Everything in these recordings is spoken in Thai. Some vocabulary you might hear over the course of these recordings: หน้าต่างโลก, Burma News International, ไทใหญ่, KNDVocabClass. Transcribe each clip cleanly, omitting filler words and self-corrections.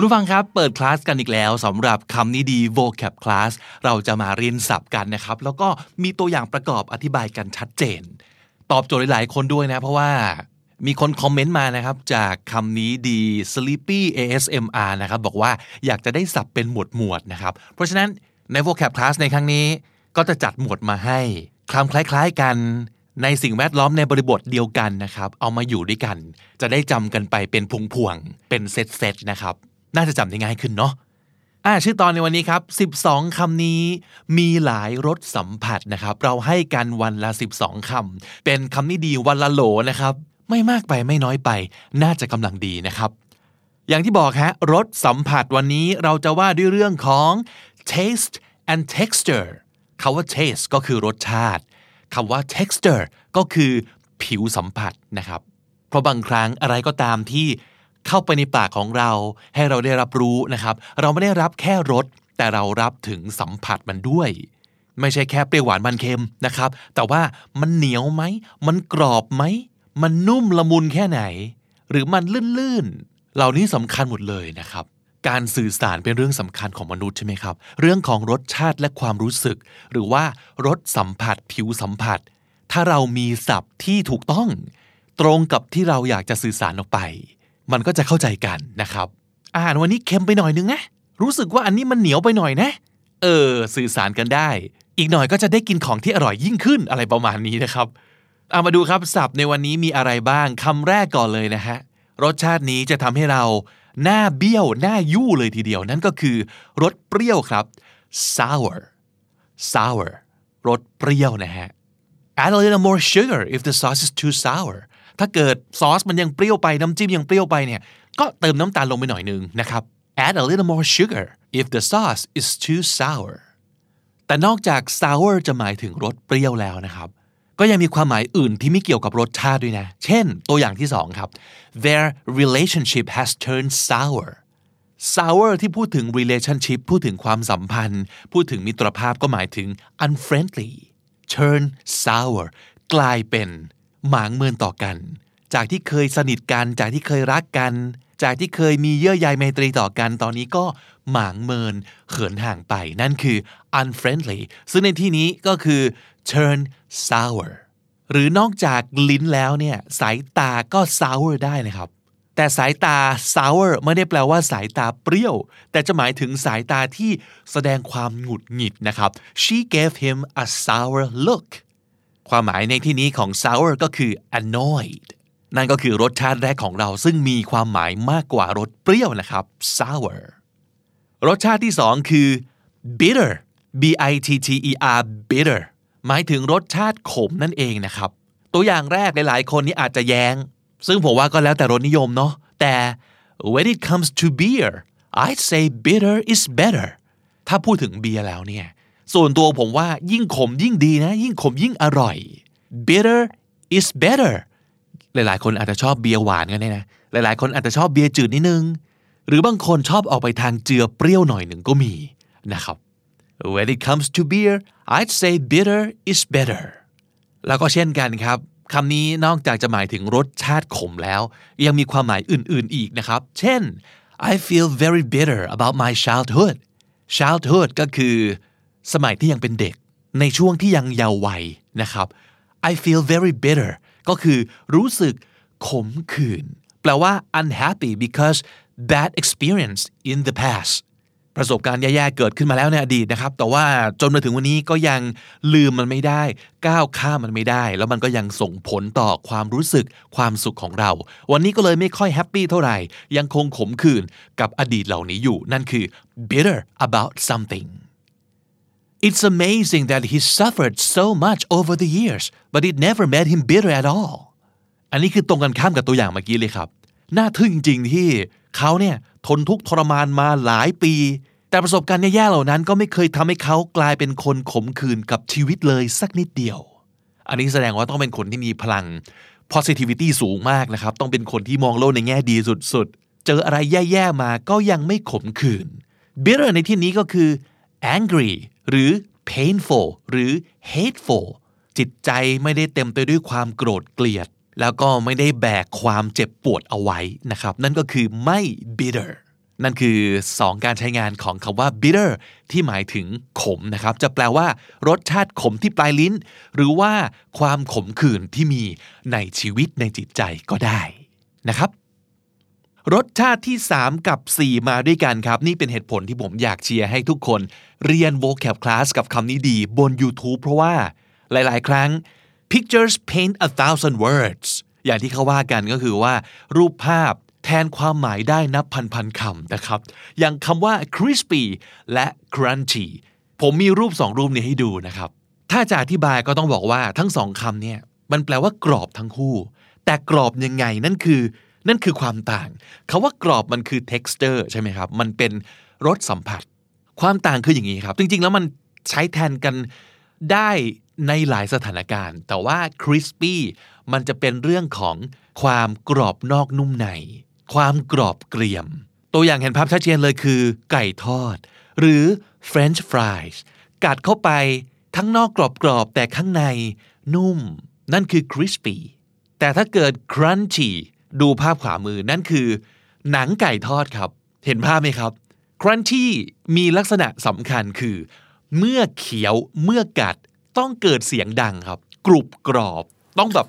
คุณผู้ฟังครับเปิดคลาสกันอีกแล้วสำหรับคำนี้ดี vocab class เราจะมาเรียนศัพท์กันนะครับแล้วก็มีตัวอย่างประกอบอธิบายกันชัดเจนตอบโจทย์หลายๆคนด้วยนะเพราะว่ามีคนคอมเมนต์มานะครับจากคำนี้ดี sleepy ASMR นะครับบอกว่าอยากจะได้ศัพท์เป็นหมวดนะครับเพราะฉะนั้นใน vocab class ในครั้งนี้ก็จะจัดหมวดมาให้คำคล้ายๆกันในสิ่งแวดล้อมในบริบทเดียวกันนะครับเอามาอยู่ด้วยกันจะได้จำกันไปเป็นพวงๆเป็นเซตๆนะครับน่าจะจำได้ง่ายขึ้นเนาะชื่อตอนในวันนี้ครับ12คำนี้มีหลายรสสัมผัสนะครับเราให้กันวันละ12คำเป็นคำนี้ดีวันละโหลนะครับไม่มากไปไม่น้อยไปน่าจะกำลังดีนะครับอย่างที่บอกฮะรสสัมผัสวันนี้เราจะว่าด้วยเรื่องของ taste and texture คำว่า taste ก็คือรสชาติคำว่า texture ก็คือผิวสัมผัสนะครับเพราะบางครั้งอะไรก็ตามที่เข้าไปในปากของเราให้เราได้รับรู้นะครับเราไม่ได้รับแค่รสแต่เรารับถึงสัมผัสมันด้วยไม่ใช่แค่เปรี้ยวหวานมันเค็มนะครับแต่ว่ามันเหนียวไหมมันกรอบไหมมันนุ่มละมุนแค่ไหนหรือมันลื่นๆเหล่านี้สำคัญหมดเลยนะครับการสื่อสารเป็นเรื่องสำคัญของมนุษย์ใช่ไหมครับเรื่องของรสชาติและความรู้สึกหรือว่ารสสัมผัสผิวสัมผัสถ้าเรามีศัพท์ที่ถูกต้องตรงกับที่เราอยากจะสื่อสารออกไปมันก็จะเข้าใจกันนะครับอาหารวันนี้เค็มไปหน่อยนึงนะรู้สึกว่าอันนี้มันเหนียวไปหน่อยนะสื่อสารกันได้อีกหน่อยก็จะได้กินของที่อร่อยยิ่งขึ้นอะไรประมาณนี้นะครับเอามาดูครับศัพท์ในวันนี้มีอะไรบ้างคำแรกก่อนเลยนะฮะรสชาตินี้จะทำให้เราหน้าเบี้ยวหน้ายู่เลยทีเดียวนั่นก็คือรสเปรี้ยวครับ sour รสเปรี้ยวนะฮะ add a little more sugar if the sauce is too sourถ้าเกิดซอสมันยังเปรี้ยวไปน้ำจิ้มยังเปรี้ยวไปเนี่ยก็เติมน้ำตาลลงไปหน่อยนึงนะครับ add a little more sugar if the sauce is too sour แต่นอกจาก sour จะหมายถึงรสเปรี้ยวแล้วนะครับก็ยังมีความหมายอื่นที่ไม่เกี่ยวกับรสชาติด้วยนะเช่นตัวอย่างที่2ครับ their relationship has turned sour ที่พูดถึง relationship พูดถึงความสัมพันธ์พูดถึงมิตรภาพก็หมายถึง unfriendly turn sour กลายเป็นหมางเมินต่อกันจากที่เคยสนิทกันจากที่เคยรักกันจากที่เคยมีเยื่อใยไมตรีต่อกันตอนนี้ก็หมางเมินเขินห่างไปนั่นคือ unfriendly ซึ่งในที่นี้ก็คือ turn sour หรือนอกจากลิ้นแล้วเนี่ยสายตาก็ sour ได้นะครับแต่สายตา sour ไม่ได้แปลว่าสายตาเปรี้ยวแต่จะหมายถึงสายตาที่แสดงความหงุดหงิดนะครับ she gave him a sour lookความหมายในที่นี้ของ sour ก็คือ annoyed นั่นก็คือรสชาติแรกของเราซึ่งมีความหมายมากกว่ารสเปรี้ยวนะครับ sour รสชาติที่2คือ bitter bitter bitter หมายถึงรสชาติขมนั่นเองนะครับตัวอย่างแรกหลายๆคนนี่อาจจะแย้งซึ่งผมว่าก็แล้วแต่รสนิยมเนาะแต่ when it comes to beer I'd say bitter is better ถ้าพูดถึงเบียร์แล้วเนี่ยส่วนตัวผมว่ายิ่งขมยิ่งดีนะยิ่งขมยิ่งอร่อย bitter is better หลายๆคนอาจจะชอบเบียร์หวานกันนะหลายๆคนอาจจะชอบเบียร์จืดนิดนึงหรือบางคนชอบออกไปทางเจือเปรี้ยวหน่อยหนึ่งก็มีนะครับ when it comes to beer I'd say bitter is better แล้วก็เช่นกันครับคำนี้นอกจากจะหมายถึงรสชาติขมแล้วยังมีความหมายอื่นๆอีกนะครับเช่น I feel very bitter about my childhood ก็คือสมัยที่ยังเป็นเด็กในช่วงที่ยังเยาว์วัยนะครับ I feel very bitter ก็คือรู้สึกขมขื่นแปลว่า unhappy because bad experience in the past ประสบการณ์แย่ๆเกิดขึ้นมาแล้วในอดีตนะครับแต่ว่าจนมาถึงวันนี้ก็ยังลืมมันไม่ได้ก้าวข้ามมันไม่ได้แล้วมันก็ยังส่งผลต่อความรู้สึกความสุขของเราวันนี้ก็เลยไม่ค่อยแฮปปี้เท่าไหร่ยังคงขมขื่นกับอดีตเหล่านี้อยู่นั่นคือ bitter about something It's amazing that he suffered so much over the years, but it never made him bitter at all. อันนี้คือตรงกันข้ามกับตัวอย่างเมื่อกี้เลยครับน่าทึ่งจริงที่เขาเนี่ยทนทุกข์ทรมานมาหลายปีแต่ประสบการณ์แย่ๆเหล่านั้นก็ไม่เคยทำให้เขากลายเป็นคนขมขื่นกับชีวิตเลยสักนิดเดียว อันนี้แสดงว่าต้องเป็นคนที่มีพลัง positivity สูงมากนะครับต้องเป็นคนที่มองโลกในแง่ดีสุดๆเจออะไรแย่ๆมาก็ยังไม่ขมขื่น bitter ในที่นี้ก็คือ angry หรือ painful หรือ hateful จิตใจไม่ได้เต็มไปด้วยความโกรธเกลียดแล้วก็ไม่ได้แบกความเจ็บปวดเอาไว้นะครับนั่นก็คือไม่ bitter นั่นคือ2การใช้งานของคำว่า bitter ที่หมายถึงขมนะครับจะแปลว่ารสชาติขมที่ปลายลิ้นหรือว่าความขมขื่นที่มีในชีวิตในจิตใจก็ได้นะครับรสชาติที่3กับ4มาด้วยกันครับนี่เป็นเหตุผลที่ผมอยากเชียร์ให้ทุกคนเรียน vocab class กับคำนี้ดีบน YouTube เพราะว่าหลายๆครั้งPictures paint a thousand words อย่างที่เขาว่ากันก็คือว่ารูปภาพแทนความหมายได้นับพันๆคำนะครับอย่างคำว่า crispy และ crunchy ผมมีรูป2รูปนี้ให้ดูนะครับถ้าจะอธิบายก็ต้องบอกว่าทั้ง2คำเนี่ยมันแปลว่ากรอบทั้งคู่แต่กรอบยังไงนั่นคือความต่างคำว่ากรอบมันคือ texture ใช่ไหมครับมันเป็นรสสัมผัสความต่างคืออย่างนี้ครับจริงๆแล้วมันใช้แทนกันได้ในหลายสถานการณ์แต่ว่า crispy มันจะเป็นเรื่องของความกรอบนอกนุ่มในความกรอบเกรียมตัวอย่างเห็นภาพชัดเจนเลยคือไก่ทอดหรือ French fries กัดเข้าไปทั้งนอกกรอบๆแต่ข้างในนุ่มนั่นคือ crispy แต่ถ้าเกิด crunchy ดูภาพขวามือนั่นคือหนังไก่ทอดครับเห็นภาพไหมครับ crunchy มีลักษณะสำคัญคือเมื่อเคี้ยวเมื่อกัดต้องเกิดเสียงดังครับกรุบกรอบต้องแบบ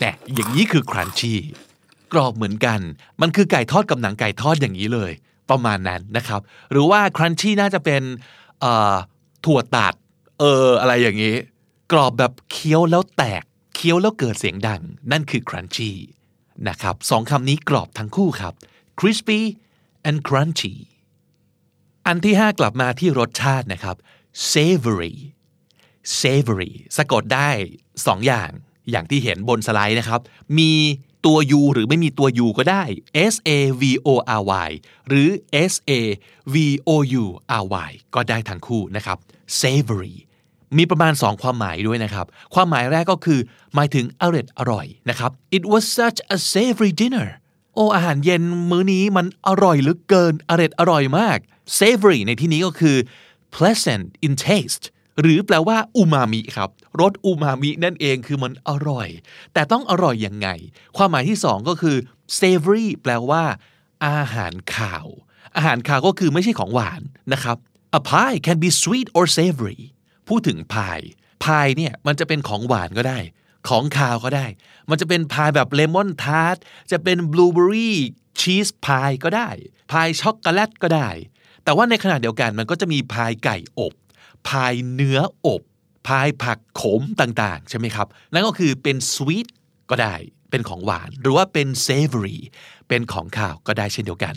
เนี่ยอย่างนี้คือ crunchy กรอบเหมือนกันมันคือไก่ทอดกับหนังไก่ทอดอย่างนี้เลยประมาณนั้นนะครับหรือว่า crunchy น่าจะเป็นถั่วตัดอะไรอย่างนี้กรอบแบบเคี้ยวแล้วแตกเคี้ยวแล้วเกิดเสียงดังนั่นคือ crunchy นะครับสองคำนี้กรอบทั้งคู่ครับ crispy and crunchyอันที่5กลับมาที่รสชาตินะครับ savory สะกดได้2อย่างอย่างที่เห็นบนสไลด์นะครับมีตัว u หรือไม่มีตัว u ก็ได้ s a v o r y หรือ s a v o u r y ก็ได้ทั้งคู่นะครับ savory มีประมาณ2ความหมายด้วยนะครับความหมายแรกก็คือหมายถึงอร่อยนะครับ it was such a savory dinner โอ้อาหารเย็นมื้อนี้มันอร่อยเหลือเกินอร่อยมากsavory ในที่นี้ก็คือ pleasant in taste หรือแปลว่าอูมามิครับรสอูมามินั่นเองคือมันอร่อยแต่ต้องอร่อยยังไงความหมายที่2ก็คือ savory แปลว่าอาหารคาวก็คือไม่ใช่ของหวานนะครับ a pie can be sweet or savory พูดถึงพายเนี่ยมันจะเป็นของหวานก็ได้ของคาวก็ได้มันจะเป็นพายแบบเลมอนทาร์ตจะเป็นบลูเบอรี่ชีสพายก็ได้พายช็อกโกแลตก็ได้แต่ว่าในขณะเดียวกันมันก็จะมีพายไก่อบพายเนื้ออบพายผักขมต่างๆใช่ไหมครับนั่นก็คือเป็นสวีทก็ได้เป็นของหวานหรือว่าเป็นเซเวอรี่เป็นของคาวก็ได้เช่นเดียวกัน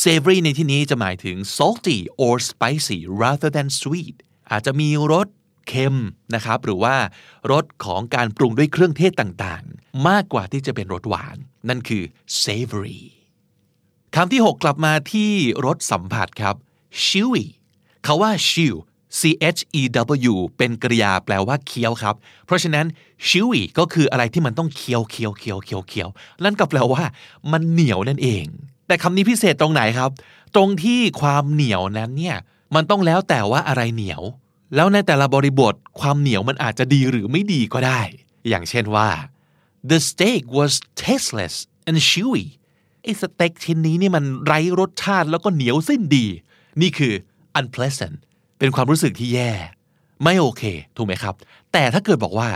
เซเวอรี่ในที่นี้จะหมายถึง salty or spicy rather than sweet อาจจะมีรสเค็มนะครับหรือว่ารสของการปรุงด้วยเครื่องเทศต่างๆมากกว่าที่จะเป็นรสหวานนั่นคือเซเวอรี่คำที่6กลับมาที่รสสัมผัสครับ chewy คำว่า chew c h e w เป็นกริยาแปลว่าเคี้ยวครับเพราะฉะนั้น chewy ก็คืออะไรที่มันต้องเคี้ยวนั่นก็แปลว่ามันเหนียวนั่นเองแต่คำนี้พิเศษตรงไหนครับตรงที่ความเหนียวนั้นเนี่ยมันต้องแล้วแต่ว่าอะไรเหนียวแล้วในแต่ละบริบทความเหนียวมันอาจจะดีหรือไม่ดีก็ได้อย่างเช่นว่า the steak was tasteless and chewyไอ้สเต็กชิ้นนี้นี่มันไร้รสชาติแล้วก็เหนียวสิ้นดีนี่คือ unpleasant เป็นความรู้สึกที่แย่ไม่โอเคถูกไหมครับแต่ถ้าเกิดบอกว่า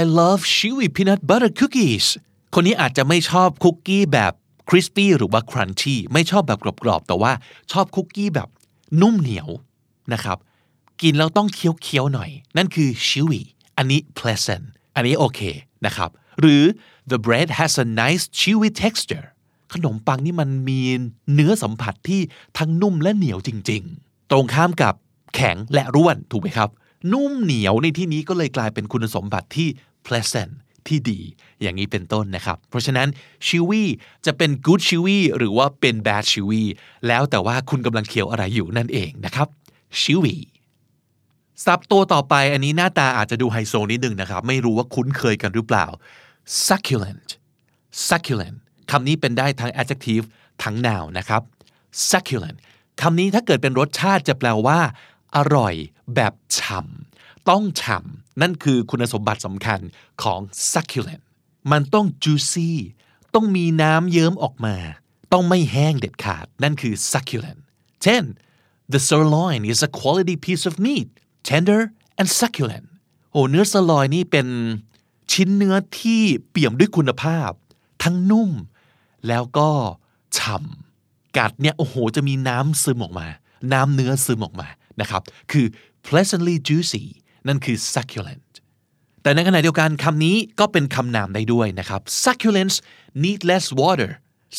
I love chewy peanut butter cookies คนนี้อาจจะไม่ชอบคุกกี้แบบ crispy หรือว่า crunchy ไม่ชอบแบบกรอบๆแต่ว่าชอบคุกกี้แบบนุ่มเหนียวนะครับกินแล้วต้องเคี้ยวๆหน่อยนั่นคือ chewy อันนี้ pleasant อันนี้โอเคนะครับหรือ the bread has a nice chewy textureขนมปังนี่มันมีเนื้อสัมผัสที่ทั้งนุ่มและเหนียวจริงๆตรงข้ามกับแข็งและร่วนถูกไหมครับนุ่มเหนียวในที่นี้ก็เลยกลายเป็นคุณสมบัติที่ pleasant ที่ดีอย่างนี้เป็นต้นนะครับเพราะฉะนั้น chewy จะเป็น good chewy หรือว่าเป็น bad chewy แล้วแต่ว่าคุณกำลังเคี้ยวอะไรอยู่นั่นเองนะครับ ชิวีศัพท์ตัวต่อไปอันนี้หน้าตาอาจจะดูไฮโซนิดนึงนะครับไม่รู้ว่าคุ้นเคยกันหรือเปล่า succulent succulent คำนี้เป็นได้ทั้ง adjective ทั้ง noun นะครับ succulent คำนี้ถ้าเกิดเป็นรสชาติจะแปลว่าอร่อยแบบฉ่ำต้องฉ่ำนั่นคือคุณสมบัติสำคัญของ succulent มันต้อง juicy ต้องมีน้ำเยิ้มออกมาต้องไม่แห้งเด็ดขาดนั่นคือ succulent เช่น the sirloin is a quality piece of meat tender and succulent โอ้เนื้อสลอยนี่เป็นชิ้นเนื้อที่เปี่ยมด้วยคุณภาพทั้งนุ่มแล้วก็ฉ่ำกัดเนี่ยโอ้โหจะมีน้ำซึมออกมาน้ำเนื้อซึมออกมานะครับคือ pleasantly juicy นั่นคือ succulent แต่ในขณะเดียวกันคำนี้ก็เป็นคำนามได้ด้วยนะครับ succulents need less water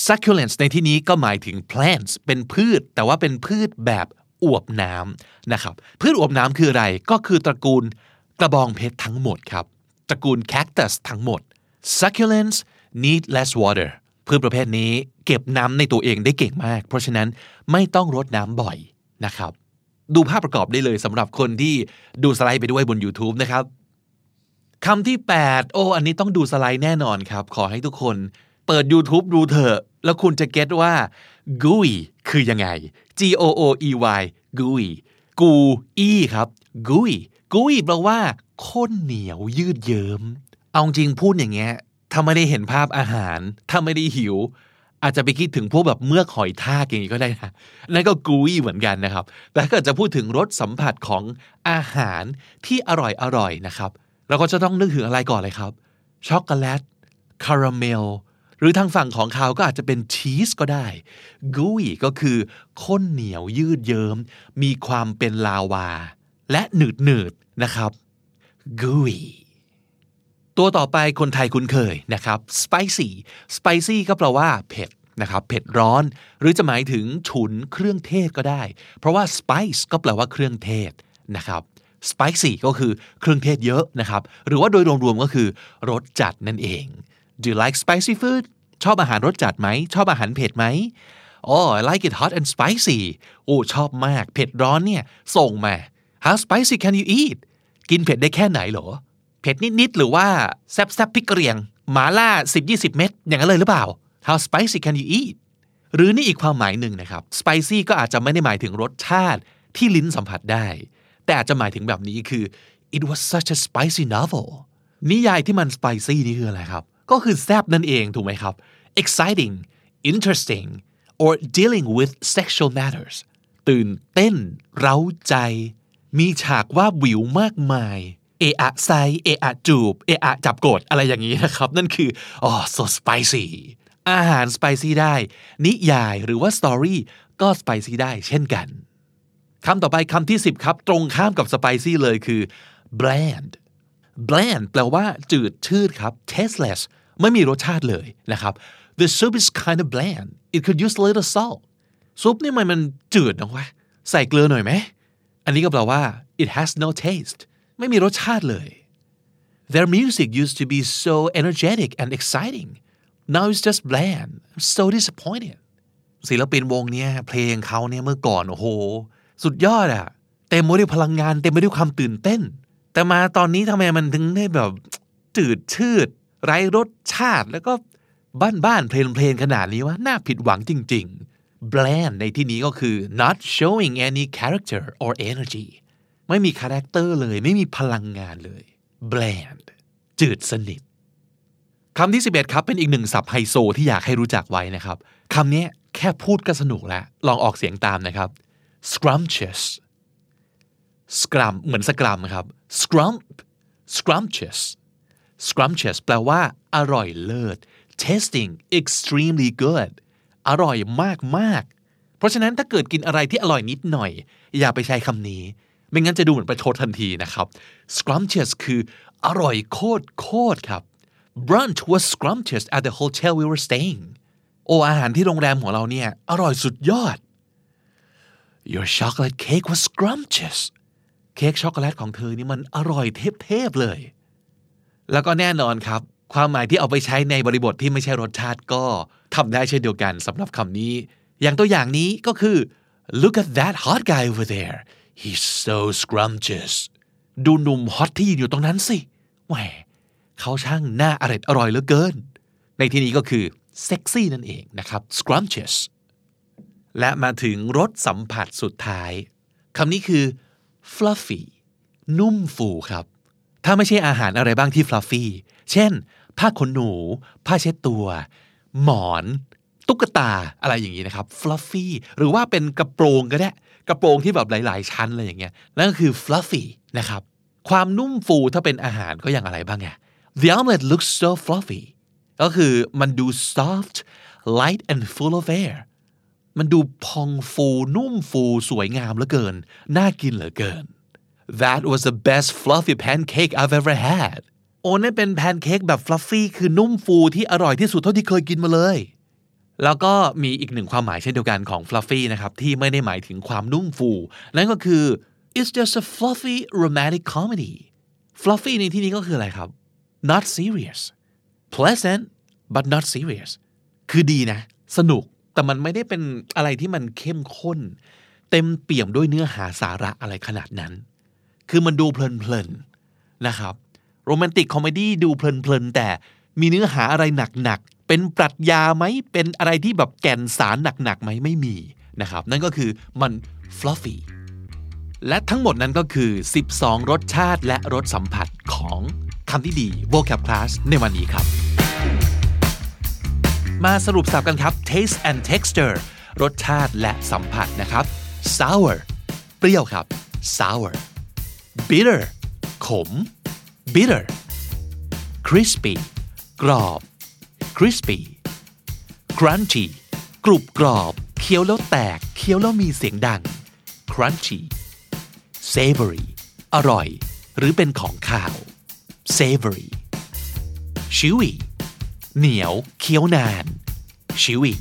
succulents ในที่นี้ก็หมายถึง plants เป็นพืชแต่ว่าเป็นพืชแบบอวบน้ำนะครับพืชอวบน้ำคืออะไรก็คือตระกูลกระบองเพชรทั้งหมดครับตระกูล cactus ทั้งหมด succulents need less water พืชประเภทนี้เก็บน้ำในตัวเองได้เก่งมากเพราะฉะนั้นไม่ต้องรดน้ำบ่อยนะครับดูภาพประกอบได้เลยสำหรับคนที่ดูสไลด์ไปด้วยบน YouTube นะครับคำที่8โอ้อันนี้ต้องดูสไลด์แน่นอนครับขอให้ทุกคนเปิด YouTube ดูเถอะแล้วคุณจะเก็ตว่า gooey คือยังไง G O O E Y gooey กูอี้ครับ gooey gooey แปลว่าข้นเหนียวยืดเยิ้มเอาจริงพูดอย่างเงี้ยถ้าไม่ได้เห็นภาพอาหารถ้าไม่ได้หิวอาจจะไปคิดถึงพวกแบบเมือกหอยทากอย่างนี้ก็ได้นะนั่นก็ gooey เหมือนกันนะครับแต่ถ้าเกิดจะพูดถึงรสสัมผัสของอาหารที่อร่อยๆนะครับเราก็จะต้องนึกถึงอะไรก่อนเลยครับช็อกโกแลตคาราเมลหรือทางฝั่งของเขาก็อาจจะเป็นชีสก็ได้ gooey ก็คือข้นเหนียวยืดเยิ้มมีความเป็นลาวาและหนืดๆนะครับ gooey ตัวต่อไปคนไทยคุ้นเคยนะครับ spicy spicy ก็แปลว่าเผ็ดนะครับเผ็ดร้อนหรือจะหมายถึงฉุนเครื่องเทศก็ได้เพราะว่า spice ก็แปลว่าเครื่องเทศนะครับ spicy ก็คือเครื่องเทศเยอะนะครับหรือว่าโดยรวมๆก็คือรสจัดนั่นเอง Do you like spicy food? ชอบอาหารรสจัดไหมชอบอาหารเผ็ดไหม Oh, I like it hot and spicy. โอ้ชอบมากเผ็ดร้อนเนี่ยส่งมา How spicy can you eat? กินเผ็ดได้แค่ไหนเหรอเผ็ดนิดๆหรือว่าแซ่บๆพริกกระเรียงหม่าล่า 10-20 เม็ดอย่างนั้นเลยหรือเปล่า How spicy can you eat? หรือนี่อีกความหมายหนึ่งนะครับ spicy ก็อาจจะไม่ได้หมายถึงรสชาติที่ลิ้นสัมผัสได้แต่อาจจะหมายถึงแบบนี้คือ It was such a spicy novel. นิยายที่มัน spicy นี่คืออะไรครับก็คือแซ่บนั่นเองถูกไหมครับ exciting interesting or dealing with sexual matters ตื่นเต้นเร้าใจมีฉากว่าวิวมากมายเอะอะไซเอะอะจูบเอะอะจับกดอะไรอย่างนี้นะครับนั่นคือ oh so spicy อาหาร spicy ได้นิยายหรือว่า story ก็ spicy ได้เช่นกันคำต่อไปคำที่10ครับตรงข้ามกับ spicy เลยคือ bland bland แปลว่าจืดชืดครับ tasteless ไม่มีรสชาติเลยนะครับ the soup is kind of bland it could use a little salt ซุปนี่มันจืดนะวะใส่เกลือหน่อยไหมอันนี้ก็แปลว่า it has no taste ไม่มีรสชาติเลย their music used to be so energetic and exciting now it's just bland I'm so disappointed ศิลปินวงเนี่ยเพลงเขาเนี่ยเมื่อก่อนโอ้โหสุดยอดอะเต็มไปด้วยพลังงานเต็มไปด้วยความตื่นเต้นแต่มาตอนนี้ทำไมมันถึงได้แบบจืดชืดไร้รสชาติแล้วก็บ้านๆเพลนขนาดนี้วะน่าผิดหวังจริงๆ bland ในที่นี้ก็คือ not showing any character or energy ไม่มีคาแรคเตอร์เลยไม่มีพลังงานเลย bland จืดสนิทคำที่11ครับเป็นอีกหนึ่งศัพท์ไฮโซที่อยากให้รู้จักไว้นะครับคำนี้แค่พูดก็สนุกแล้วลองออกเสียงตามนะครับ scrumptious scrum เหมือนสกรัมครับ scrumptious scrumptious แปลว่าอร่อยเลิศ tasting extremely good อร่อยมากๆเพราะฉะนั้นถ้าเกิดกินอะไรที่อร่อยนิดหน่อยอย่าไปใช้คำนี้ไม่งั้นจะดูเหมือนประชดทันทีนะครับ scrumptious คืออร่อยโคตรครับ brunch was scrumptious at the hotel we were staying โอ้อาหารที่โรงแรมของเราเนี่ยอร่อยสุดยอด your chocolate cake was scrumptiousเค้กช็อกโกแลตของเธอนี่มันอร่อยเทพเลยแล้วก็แน่นอนครับความหมายที่เอาไปใช้ในบริบทที่ไม่ใช่รสชาติก็ทำได้เช่นเดียวกันสำหรับคำนี้อย่างตัวอย่างนี้ก็คือ Look at that hot guy over there He's so scrumptious ดูหนุ่มฮอตที่ยืนอยู่ตรงนั้นสิแหมเขาช่างหน้าอร่อยอร่อยเหลือเกินในที่นี้ก็คือเซ็กซี่นั่นเองนะครับ scrumptious และมาถึงรสสัมผัสสุดท้ายคำนี้คือ fluffy นุ่มฟูครับถ้าไม่ใช่อาหารอะไรบ้างที่ fluffy เช่นผ้าขนหนูผ้าเช็ดตัวหมอนตุ๊กตาอะไรอย่างนี้นะครับ fluffy หรือว่าเป็นกระโปรงก็ได้กระโปรงที่แบบหลายๆชั้นอะไรอย่างเงี้ยนั่นก็คือ fluffy นะครับความนุ่มฟูถ้าเป็นอาหารก็อย่างอะไรบ้างไง The omelet looks so fluffy ก็คือมันดู soft light and full of air มันดูพองฟูนุ่มฟูสวยงามเหลือเกินน่ากินเหลือเกิน That was the best fluffy pancake I've ever had โอ้นั่นเป็นแพนเค้กแบบ fluffy คือนุ่มฟูที่อร่อยที่สุดเท่าที่เคยกินมาเลยแล้วก็มีอีกหนึ่งความหมายเช่นเดียวกันของ fluffy นะครับที่ไม่ได้หมายถึงความนุ่มฟูนั่นก็คือ it's just a fluffy romantic comedy fluffy ในที่นี้ก็คืออะไรครับ not serious pleasant but not serious คือดีนะสนุกแต่มันไม่ได้เป็นอะไรที่มันเข้มข้นเต็มเปี่ยมด้วยเนื้อหาสาระอะไรขนาดนั้นคือมันดูเพลินๆนะครับ romantic comedy ดูเพลินๆแต่มีเนื้อหาอะไรหนักๆเป็นปรัชญาไหมเป็นอะไรที่แบบแก่นสารหนักๆไหมไม่มีนะครับนั่นก็คือมัน fluffy และทั้งหมดนั้นก็คือ12รสชาติและรสสัมผัสของคำที่ดี Vocab Class ในวันนี้ครับมาสรุปศัพท์กันครับ taste and texture รสชาติและสัมผัสนะครับ sour เปรี้ยวครับ sour bitter ขม bitter crispy กรอบcrispy crunchy กรุบกรอบเคี้ยวแล้วแตกเคี้ยวแล้วมีเสียงดัง crunchy savory อร่อยหรือเป็นของคาว savory chewy เหนียวเคี้ยวนาน chewy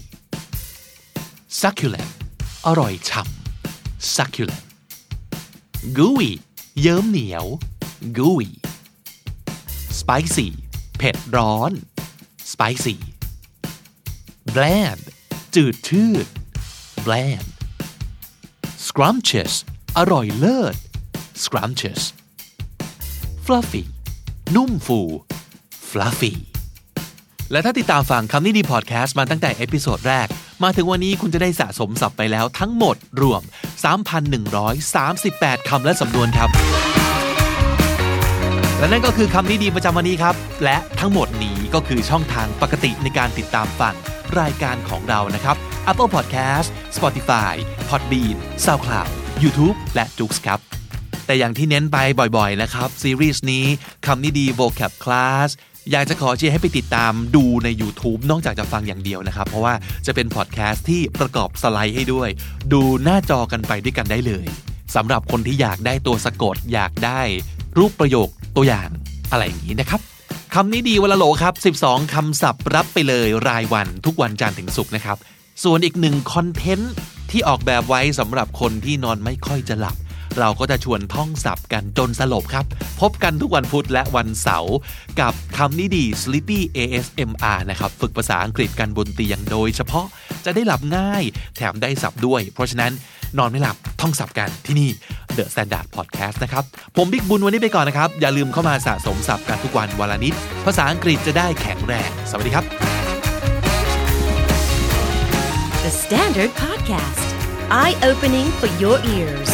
succulent อร่อยฉ่ำ succulent gooey เยิ้มเหนียว gooey spicy เผ็ดร้อนspicy bland จืดชืด bland scrumptious อร่อยเลิศ scrumptious fluffy นุ่มฟู fluffy และถ้าติดตามฟังคำนี้ดีพอดแคสต์มาตั้งแต่เอพิโซดแรกมาถึงวันนี้คุณจะได้สะสมศัพท์ไปแล้วทั้งหมดรวม 3,138 คำและสำนวนครับและนั่นก็คือคำนี้ดีประจำวันนี้ครับและทั้งหมดนี้ก็คือช่องทางปกติในการติดตามฟังรายการของเรานะครับ Apple Podcast Spotify Podbean SoundCloud YouTube และ Joox ครับแต่อย่างที่เน้นไปบ่อยๆนะครับซีรีส์นี้คำนี้ดี Vocab Class อยากจะขอเชียร์ให้ไปติดตามดูใน YouTube นอกจากจะฟังอย่างเดียวนะครับเพราะว่าจะเป็นพอดแคสต์ที่ประกอบสไลด์ให้ด้วยดูหน้าจอกันไปด้วยกันได้เลยสำหรับคนที่อยากได้ตัวสะกดอยากได้รูปประโยคตัวอย่างอะไรอย่างนี้นะครับคำนี้ดีวันละโหลครับ12คำศัพท์รับไปเลยรายวันทุกวันจันทร์ถึงศุกร์นะครับส่วนอีกหนึ่งคอนเทนต์ที่ออกแบบไว้สำหรับคนที่นอนไม่ค่อยจะหลับเราก็จะชวนท่องศัพท์กันจนสลบครับพบกันทุกวันพุธและวันเสาร์กับคำนี้ดี Sleepy ASMR นะครับฝึกภาษาอังกฤษกันบนเตียงโดยเฉพาะจะได้หลับง่ายแถมได้ศัพท์ด้วยเพราะฉะนั้นนอนไม่หลับท่องศัพท์กันที่นี่ The Standard Podcast นะครับผมบิ๊กบุญวันนี้ไปก่อนนะครับอย่าลืมเข้ามาสะสมศัพท์กันทุกวันวันละนิดภาษาอังกฤษจะได้แข็งแรงสวัสดีครับ The Standard Podcast Eye Opening for Your Ears